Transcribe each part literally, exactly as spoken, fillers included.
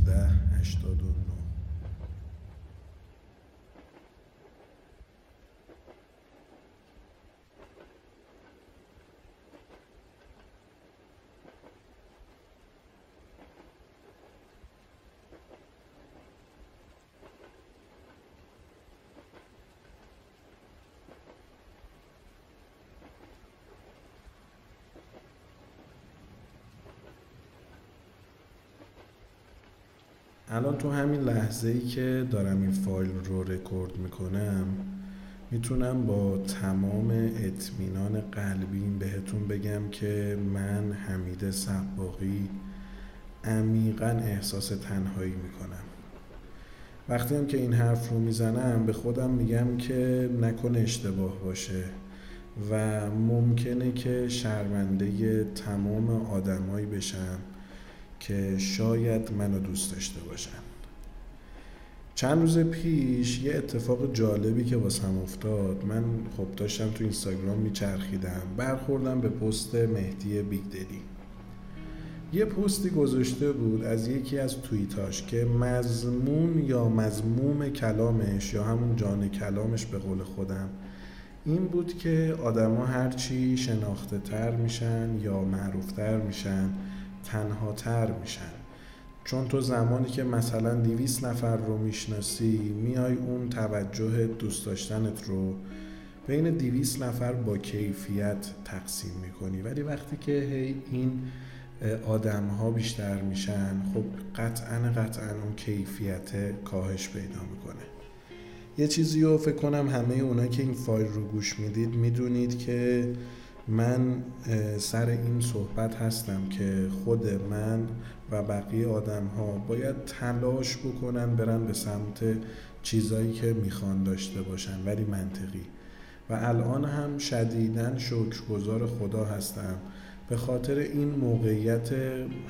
نوزده هشتاد و نه. الان تو همین لحظه‌ای که دارم این فایل رو رکورد میکنم میتونم با تمام اطمینان قلبیم بهتون بگم که من حمید صباغی عمیقاً احساس تنهایی میکنم. وقتی هم که این حرف رو میزنم به خودم میگم که نکنه اشتباه باشه و ممکنه که شرمنده تمام آدمایی بشم که شاید منو دوست داشته باشن. چند روز پیش یه اتفاق جالبی که واسم افتاد، من خب داشتم تو اینستاگرام میچرخیدم، برخوردم به پست مهدی بیگ ددی. یه پستی گذاشته بود از یکی از توییتاش که مضمون یا مضموم کلامش یا همون جان کلامش به قول خودم این بود که آدما هرچی شناخته تر میشن یا معروف تر میشن تنها تر میشن، چون تو زمانی که مثلا دویست نفر رو میشناسی میای اون توجه دوست داشتنت رو بین دویست نفر با کیفیت تقسیم میکنی، ولی وقتی که هی این آدم ها بیشتر میشن خب قطعاً قطعاً اون کیفیت کاهش پیدا میکنه. یه چیزی رو فکر کنم همه اونا که این فایل رو گوش میدید میدونید که من سر این صحبت هستم که خود من و بقیه آدم ها باید تلاش بکنن برن به سمت چیزایی که میخوان داشته باشن ولی منطقی، و الان هم شدیداً شکرگزار خدا هستم به خاطر این موقعیت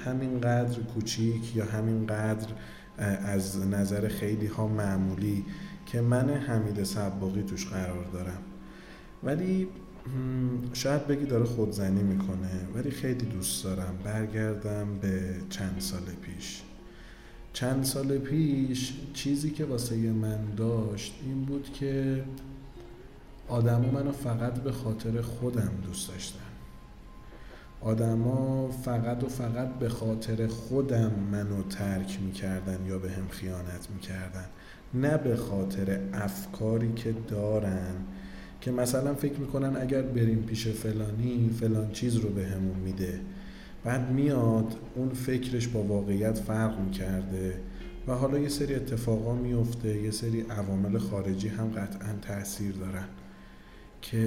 همینقدر کوچیک یا همینقدر از نظر خیلی ها معمولی که من حمید صباغی توش قرار دارم. ولی شاید بگی داره خودزنی میکنه، ولی خیلی دوست دارم برگردم به چند سال پیش. چند سال پیش چیزی که واسه من داشت این بود که آدما منو فقط به خاطر خودم دوست داشتن. آدما فقط و فقط به خاطر خودم منو ترک میکردن یا به هم خیانت میکردن، نه به خاطر افکاری که دارن که مثلا فکر میکنن اگر بریم پیش فلانی فلان چیز رو به همون میده، بعد میاد اون فکرش با واقعیت فرق میکرده و حالا یه سری اتفاقا میفته، یه سری عوامل خارجی هم قطعا تأثیر دارن که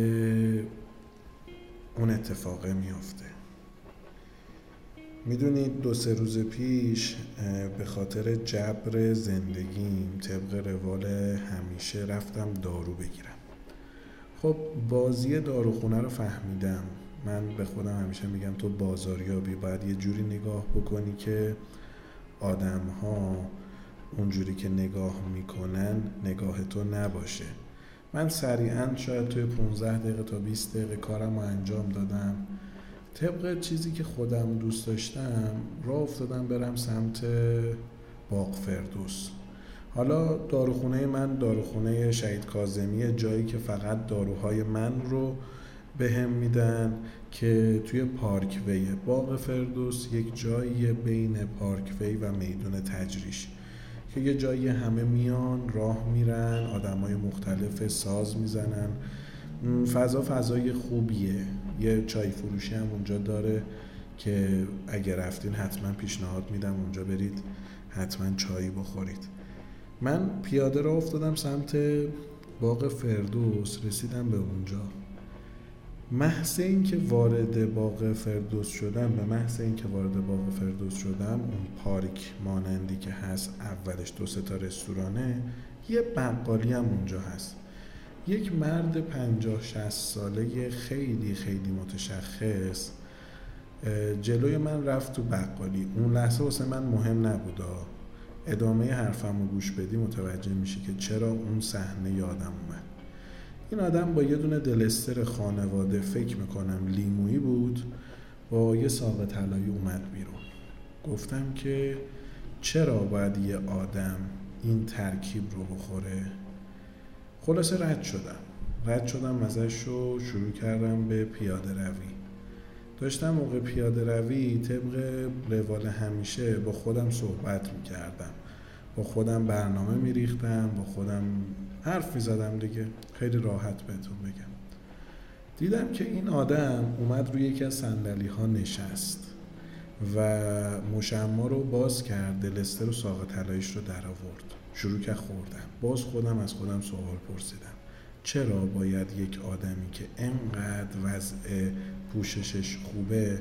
اون اتفاقه میفته. میدونید دو سه روز پیش به خاطر جبر زندگیم طبق روال همیشه رفتم دارو بگیرم. خب بازی داروخونه رو فهمیدم. من به خودم همیشه میگم تو بازاریابی باید یه جوری نگاه بکنی که آدم ها اونجوری که نگاه میکنن نگاه تو نباشه. من سریعا شاید توی پانزده دقیقه تا بیست دقیقه کارم رو انجام دادم، طبق چیزی که خودم دوست داشتم راه افتادم برم سمت باغ فردوس. حالا داروخونه من داروخونه شهید کاظمیه، جایی که فقط داروهای من رو به هم میدن که توی پارکوی. باغ فردوس یک جایی بین پارکوی و میدون تجریش که یه جایی همه میان راه میرن، آدمای مختلف ساز میزنن، فضا فضای خوبیه. یه چای فروشی هم اونجا داره که اگر رفتین حتما پیشنهاد میدم اونجا برید، حتما چایی بخورید. من پیاده راه افتادم سمت باغ فردوس، رسیدم به اونجا. محض این که وارد باغ فردوس شدم به محض این که وارد باغ فردوس شدم اون پارک مانندی که هست، اولش دو سه تا رستورانه، یه بقالی هم اونجا هست. یک مرد پنجاه شصت ساله خیلی خیلی متشخص جلوی من رفت تو بقالی. اون لحظه واسه من مهم نبوده. ادامه حرفم رو گوش بدی متوجه میشی که چرا اون صحنه یادم اومد. این آدم با یه دونه دلستر خانواده، فکر میکنم لیمویی بود، با یه ساق طلایی اومد بیرون. گفتم که چرا باید یه آدم این ترکیب رو بخوره؟ خلاصه رد شدم رد شدم ازش رو شروع کردم به پیاده روی. داشتم موقع پیاده روی طبق روال همیشه با خودم صحبت میکردم، با خودم برنامه میریختم، با خودم حرف میزدم دیگه. خیلی راحت بهتون بگم دیدم که این آدم اومد روی یکی از صندلی ها نشست و مشما رو باز کرد، دلستر و ساق طلاییش رو در آورد، شروع که خوردم. باز خودم از خودم سوال پرسیدم چرا باید یک آدمی که انقدر وضع پوششش خوبه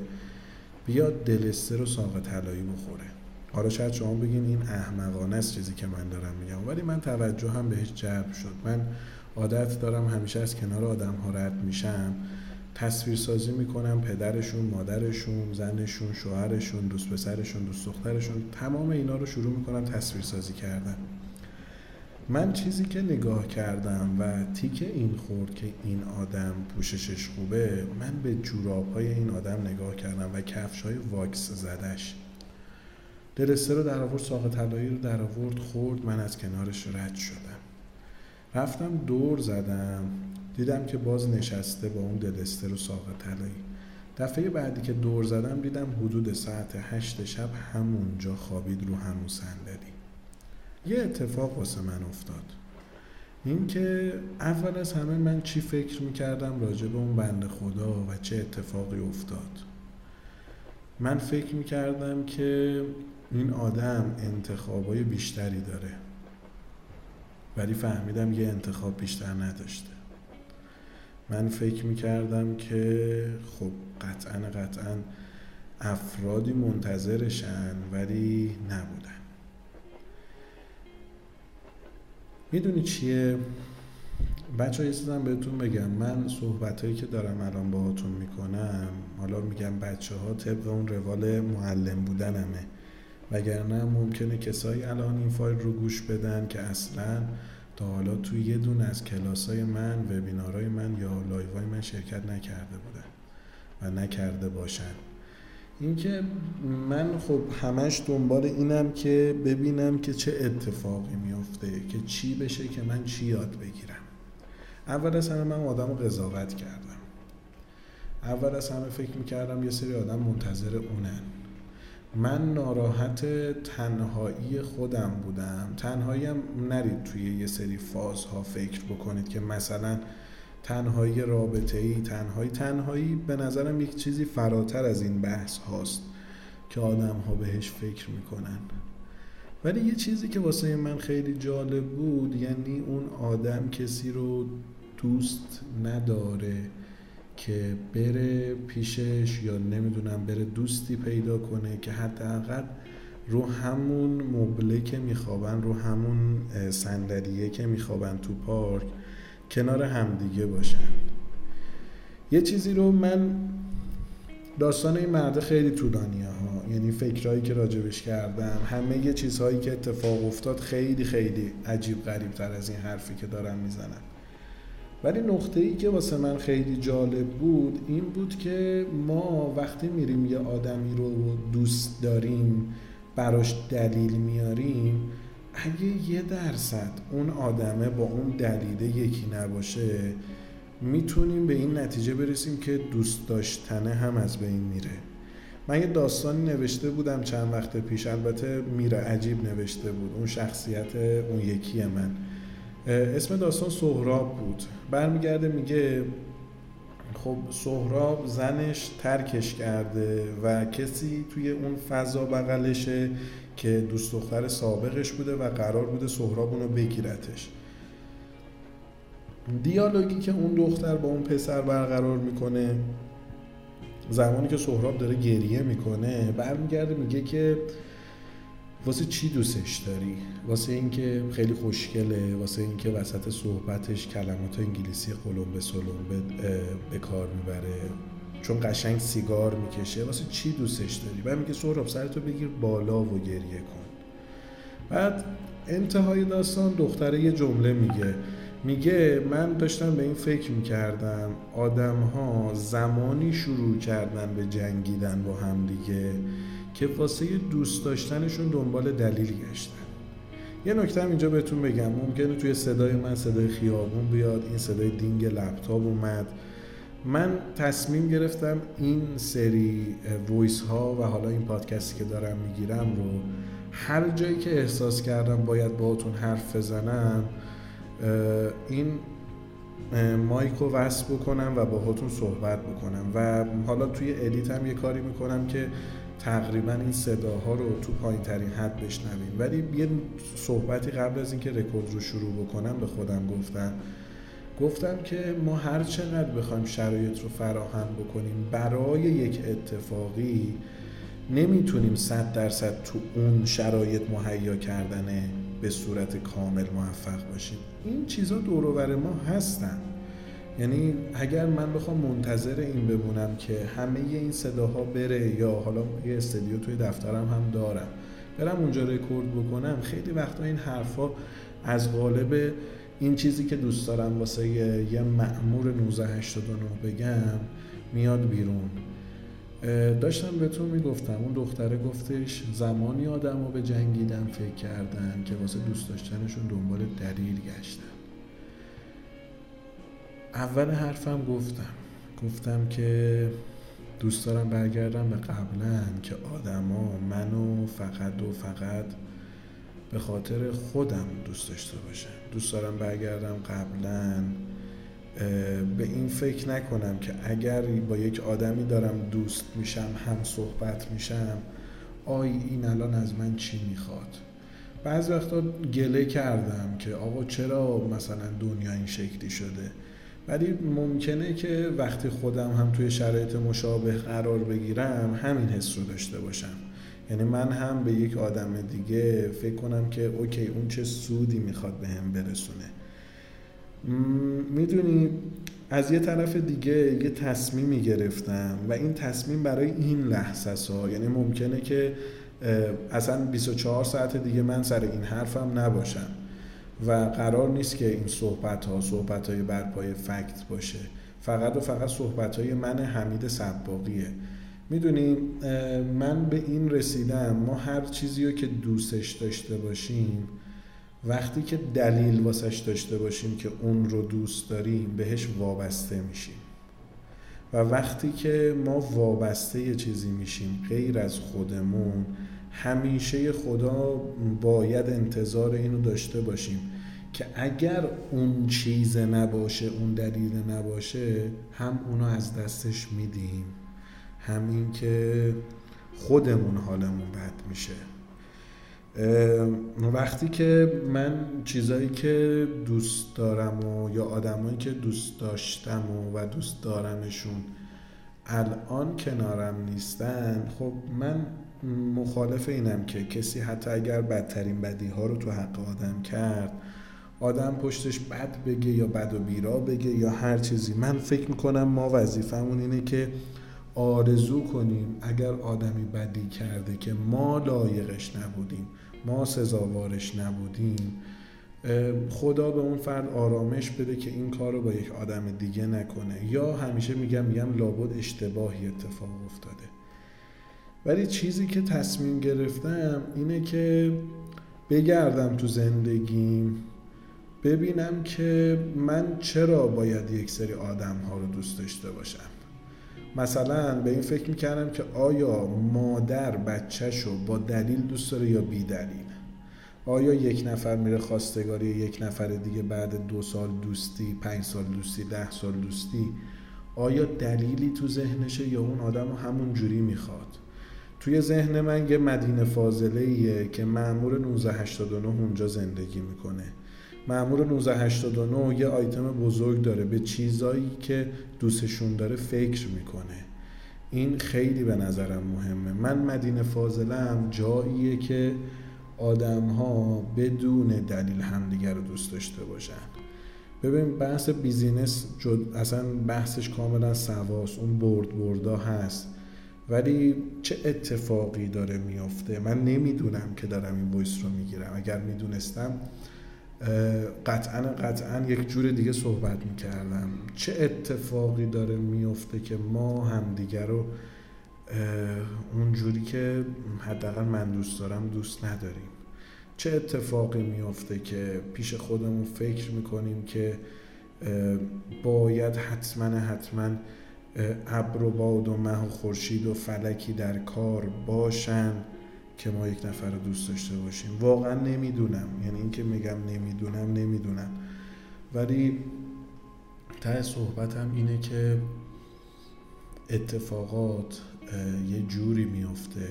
بیاد دلستر و ساق طلایی بخوره. حالا شاید شما بگین این احمقانه است چیزی که من دارم میگم، ولی من توجه هم بهش جلب شد. من عادت دارم همیشه از کنار آدم ها رد میشم، تصویر سازی میکنم پدرشون، مادرشون، زنشون، شوهرشون، دوست پسرشون، دوست دخترشون، تمام اینا رو شروع میکنم تصویر سازی کردن. من چیزی که نگاه کردم و تیکه این خورد که این آدم پوششش خوبه، من به جوراب‌های این آدم نگاه کردم و کفش‌های واکس زدش. دلستر رو در آورد، ساق طلایی رو در آورد، خورد. من از کنارش رد شدم، رفتم دور زدم، دیدم که باز نشسته با اون دلستر و ساق طلایی. دفعه بعدی که دور زدم دیدم حدود ساعت هشت شب همونجا خوابید رو همون صندلی. یه اتفاق واسه من افتاد، این که اول از همه من چی فکر میکردم راجع به اون بنده خدا و چه اتفاقی افتاد. من فکر میکردم که این آدم انتخابای بیشتری داره، ولی فهمیدم یه انتخاب بیشتر نداشته. من فکر میکردم که خب قطعاً قطعاً افرادی منتظرشن ولی نبودن. میدونی چیه؟ بچه ها یه چیزم بهتون بگم، من صحبت هایی که دارم الان با هاتون میکنم، حالا میگم بچه ها طبق اون روال معلم بودنمه، وگرنه ممکنه کسایی الان این فایل رو گوش بدن که اصلا تا حالا توی یه دونه از کلاسای من، وبینارهای من یا لایوهای من شرکت نکرده بودن و نکرده باشن. اینکه من خب همش دنبال اینم که ببینم که چه اتفاقی میفته، که چی بشه که من چی یاد بگیرم. اول از همه من آدم رو قضاوت کردم. اول از همه فکر میکردم یه سری آدم منتظر اونن. من ناراحت تنهایی خودم بودم. تنهاییم نرید توی یه سری فازها فکر بکنید که مثلا تنهایی رابطه‌ای، تنهایی تنهایی به نظرم یک چیزی فراتر از این بحث هاست که آدم ها بهش فکر میکنن. ولی یه چیزی که واسه من خیلی جالب بود، یعنی اون آدم کسی رو دوست نداره که بره پیشش یا نمیدونم بره دوستی پیدا کنه که حداقل رو همون مبله که میخوابن، رو همون صندلیه که میخوابن تو پارک، کنار همدیگه باشن. یه چیزی رو من، داستان این مرده خیلی طولانیه ها، یعنی فکرهایی که راجبش کردم، همه یه چیزهایی که اتفاق افتاد خیلی خیلی عجیب غریب تر از این حرفی که دارم میزنم. ولی نقطه‌ای که واسه من خیلی جالب بود این بود که ما وقتی میریم یه آدمی رو دوست داریم، براش دلیل میاریم، اگه یه درصد اون آدمه با اون دلیله یکی نباشه، میتونیم به این نتیجه برسیم که دوست داشتنه هم از بین میره. من یه داستانی نوشته بودم چند وقت پیش، البته میره عجیب نوشته بود، اون شخصیت اون یکی من، اسم داستان سهراب بود. برمیگرده میگه خب سهراب زنش ترکش کرده و کسی توی اون فضا بغلشه که دوست دختر سابقش بوده و قرار بوده سهراب اونو بگیرتش. دیالوگی که اون دختر با اون پسر برقرار میکنه زمانی که سهراب داره گریه میکنه، برمیگرده میگه که واسه چی دوستش داری؟ واسه اینکه خیلی خوشگله؟ واسه اینکه وسط صحبتش کلمات انگلیسی قلمبه سلمبه به کار میبره؟ چون قشنگ سیگار میکشه؟ واسه چی دوستش داری؟ بعد میگه سهراب سرتو بگیر بالا و گریه کن. بعد انتهای داستان دختره یه جمله میگه، میگه من داشتم به این فکر میکردم آدم ها زمانی شروع کردن به جنگیدن با هم دیگه که واسه دوست داشتنشون دنبال دلیل گشتن. یه نکته هم اینجا بهتون بگم، ممکنه توی صدای من صدای خیابون بیاد، این صدای دینگ لپتاپ اومد. من تصمیم گرفتم این سری وایس ها و حالا این پادکستی که دارم میگیرم رو هر جایی که احساس کردم باید باهاتون حرف بزنم این مایکو وصل بکنم و باهاتون صحبت بکنم. و حالا توی ادیت هم یه کاری میکنم که تقریبا این صداها رو تو پایین ترین حد بشنویم. ولی یه صحبتی قبل از اینکه رکورد رو شروع بکنم به خودم گفتم گفتم که ما هر چقدر بخوایم شرایط رو فراهم بکنیم برای یک اتفاقی، نمیتونیم صد درصد تو اون شرایط مهیا کردنه به صورت کامل موفق باشیم. این چیزا دور و بر ما هستن. یعنی اگر من بخوام منتظر این بمونم که همه این صداها بره، یا حالا یه استودیو توی دفترم هم دارم، برم اونجا رکورد بکنم، خیلی وقتا این حرفا از قالب این چیزی که دوست دارم واسه یه مامور نوزده هشتاد و نه بگم میاد بیرون. داشتم بهتون میگفتم اون دختره گفتش زمانی آدم رو به جنگیدن فکر کردن که واسه دوست داشتنشون دنبال دلیل گشتن. اول حرفم گفتم گفتم که دوست دارم برگردم به قبلن که آدم ها منو فقط و فقط به خاطر خودم دوست داشته باشن. دوست دارم برگردم قبلن به این فکر نکنم که اگر با یک آدمی دارم دوست میشم، هم صحبت میشم، آی این الان از من چی میخواد. بعض وقتا گله کردم که آقا چرا مثلا دنیا این شکلی شده، ولی ممکنه که وقتی خودم هم توی شرایط مشابه قرار بگیرم همین حس رو داشته باشم. یعنی من هم به یک آدم دیگه فکر کنم که اوکی اون چه سودی میخواد به هم برسونه. میدونی از یه طرف دیگه یه تصمیمی گرفتم و این تصمیم برای این لحظه است. یعنی ممکنه که اصلا بیست و چهار ساعت دیگه من سر این حرفم نباشم و قرار نیست که این صحبت ها صحبت های برپای فکت باشه، فقط و فقط صحبت های من حمید صباغیه. میدونی من به این رسیدم ما هر چیزی رو که دوستش داشته باشیم، وقتی که دلیل واسش داشته باشیم که اون رو دوست داریم، بهش وابسته میشیم. و وقتی که ما وابسته یه چیزی میشیم غیر از خودمون، همیشه خدا باید انتظار اینو داشته باشیم که اگر اون چیز نباشه، اون دلیل نباشه، هم اونو از دستش میدیم، همین که خودمون حالمون بد میشه. وقتی که من چیزایی که دوست دارم و یا آدمایی که دوست داشتم و, و دوست دارمشون الان کنارم نیستن، خب من مخالف اینم که کسی حتی اگر بدترین بدیها رو تو حق آدم کرد، آدم پشتش بد بگه یا بد و بیرا بگه یا هر چیزی. من فکر میکنم ما وظیفمون اینه که آرزو کنیم اگر آدمی بدی کرده که ما لایقش نبودیم، ما سزاوارش نبودیم، خدا به اون فرد آرامش بده که این کار رو با یک آدم دیگه نکنه. یا همیشه میگم میگم لابد اشتباهی اتفاق افتاده. ولی چیزی که تصمیم گرفتم اینه که بگردم تو زندگیم ببینم که من چرا باید یک سری آدم ها رو دوست داشته باشم. مثلا به این فکر میکردم که آیا مادر بچه‌شو با دلیل دوست داره یا بی دلیل؟ آیا یک نفر میره خواستگاری یک نفر دیگه بعد دو سال دوستی، پنج سال دوستی، ده سال دوستی، آیا دلیلی تو ذهنشه یا اون آدم رو همون جوری میخواد؟ توی ذهن من یه مدینه فاضله‌ایه که مامور نوزده هشتاد و نه اونجا زندگی میکنه. مامور نوزده هشتاد و نه یه آیتم بزرگ داره، به چیزایی که دوستشون داره فکر میکنه. این خیلی به نظرم مهمه. من مدینه فاضله‌ام جاییه که آدم‌ها بدون دلیل همدیگر رو دوست داشته باشن. ببین بحث بیزینس جد... اصلا بحثش کاملا سواست، اون برد بردا هست، ولی چه اتفاقی داره میفته من نمیدونم که دارم این وایس رو میگیرم. اگر میدونستم قطعاً قطعاً یک جور دیگه صحبت میکردم. چه اتفاقی داره میفته که ما همدیگر رو اونجوری که حداقل من دوست دارم دوست نداریم. چه اتفاقی میفته که پیش خودمون فکر میکنیم که باید حتما حتما ابر و باد و مه و خورشید و فلکی در کار باشن که ما یک نفر رو دوست داشته باشیم؟ واقعا نمیدونم، یعنی این که میگم نمیدونم نمیدونم ولی ته صحبتم اینه که اتفاقات یه جوری میفته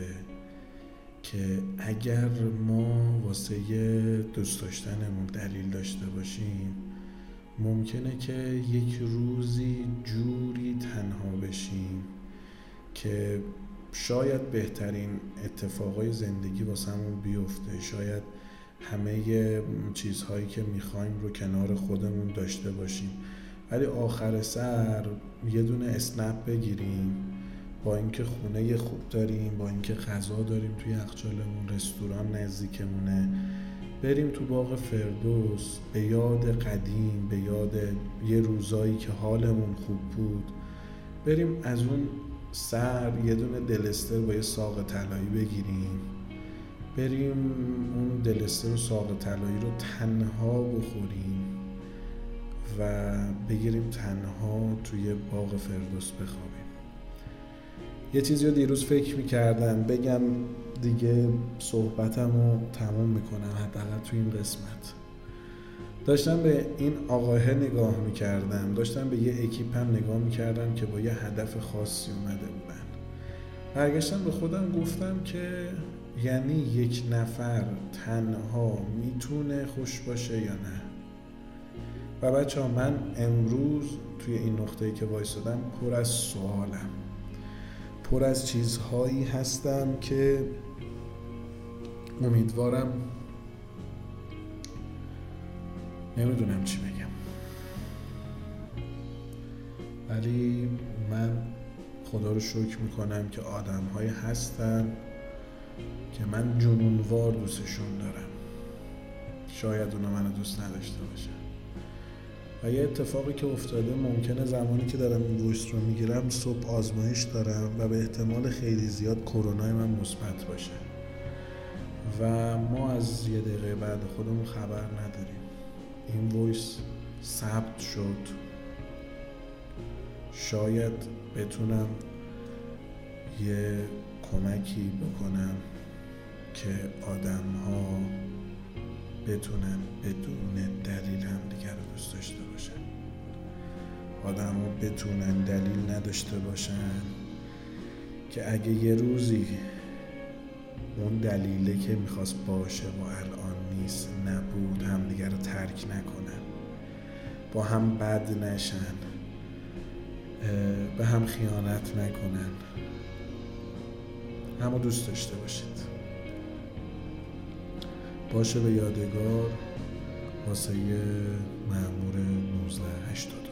که اگر ما واسه دوست داشتنمون دلیل داشته باشیم ممکنه که یک روزی جوری تنها بشیم که شاید بهترین اتفاقای زندگی واسمون بیفته، شاید همه چیزهایی که میخوایم رو کنار خودمون داشته باشیم، ولی آخر سر یه دونه اسنپ بگیریم با اینکه خونه خوب داریم، با اینکه غذا داریم توی یخچالمون، رستوران نزدیکمونه، بریم تو باغ فردوس به یاد قدیم، به یاد یه روزایی که حالمون خوب بود، بریم از اون سر یه دونه دلستر با یه ساق طلایی بگیریم، بریم اون دلستر و ساق طلایی رو تنها بخوریم و بگیریم تنها توی باغ فردوس بخوابیم. یه چیزی رو دیروز فکر می‌کردم بگم، دیگه صحبتم رو تمام میکنم حداقل تو این قسمت. داشتم به این آقاهه نگاه میکردم، داشتم به یه اکیپم نگاه میکردم که با یه هدف خاصی اومده بودن. برگشتم به خودم گفتم که یعنی یک نفر تنها میتونه خوش باشه یا نه؟ و بچه ها من امروز توی این نقطه‌ای که وایسادم پر از سوالم، پر از چیزهایی هستم که امیدوارم، نمیدونم چی بگم، ولی من خدا رو شکر میکنم که آدم‌هایی هستن که من جنونوار دوستشون دارم، شاید اونا منو دوست نداشته باشن. و یه اتفاقی که افتاده، ممکنه زمانی که دارم این ویس رو میگیرم صبح آزمایش دارم و به احتمال خیلی زیاد کرونای من مثبت باشه و ما از یه دقیقه بعد خودمون خبر نداریم. این ویس ثبت شد، شاید بتونم یه کمکی بکنم که آدم ها بتونن بدون دلیل هم دیگر رو دوست داشته باشن، آدم ها بتونن دلیل نداشته باشن که اگه یه روزی اون دلیله که میخواست باشه و الان نیست نبود، هم دیگر رو ترک نکنن، با هم بد نشن، به هم خیانت نکنن، همو دوست داشته باشید، باشه به یادگار واسه مامور نوزده هشتاد.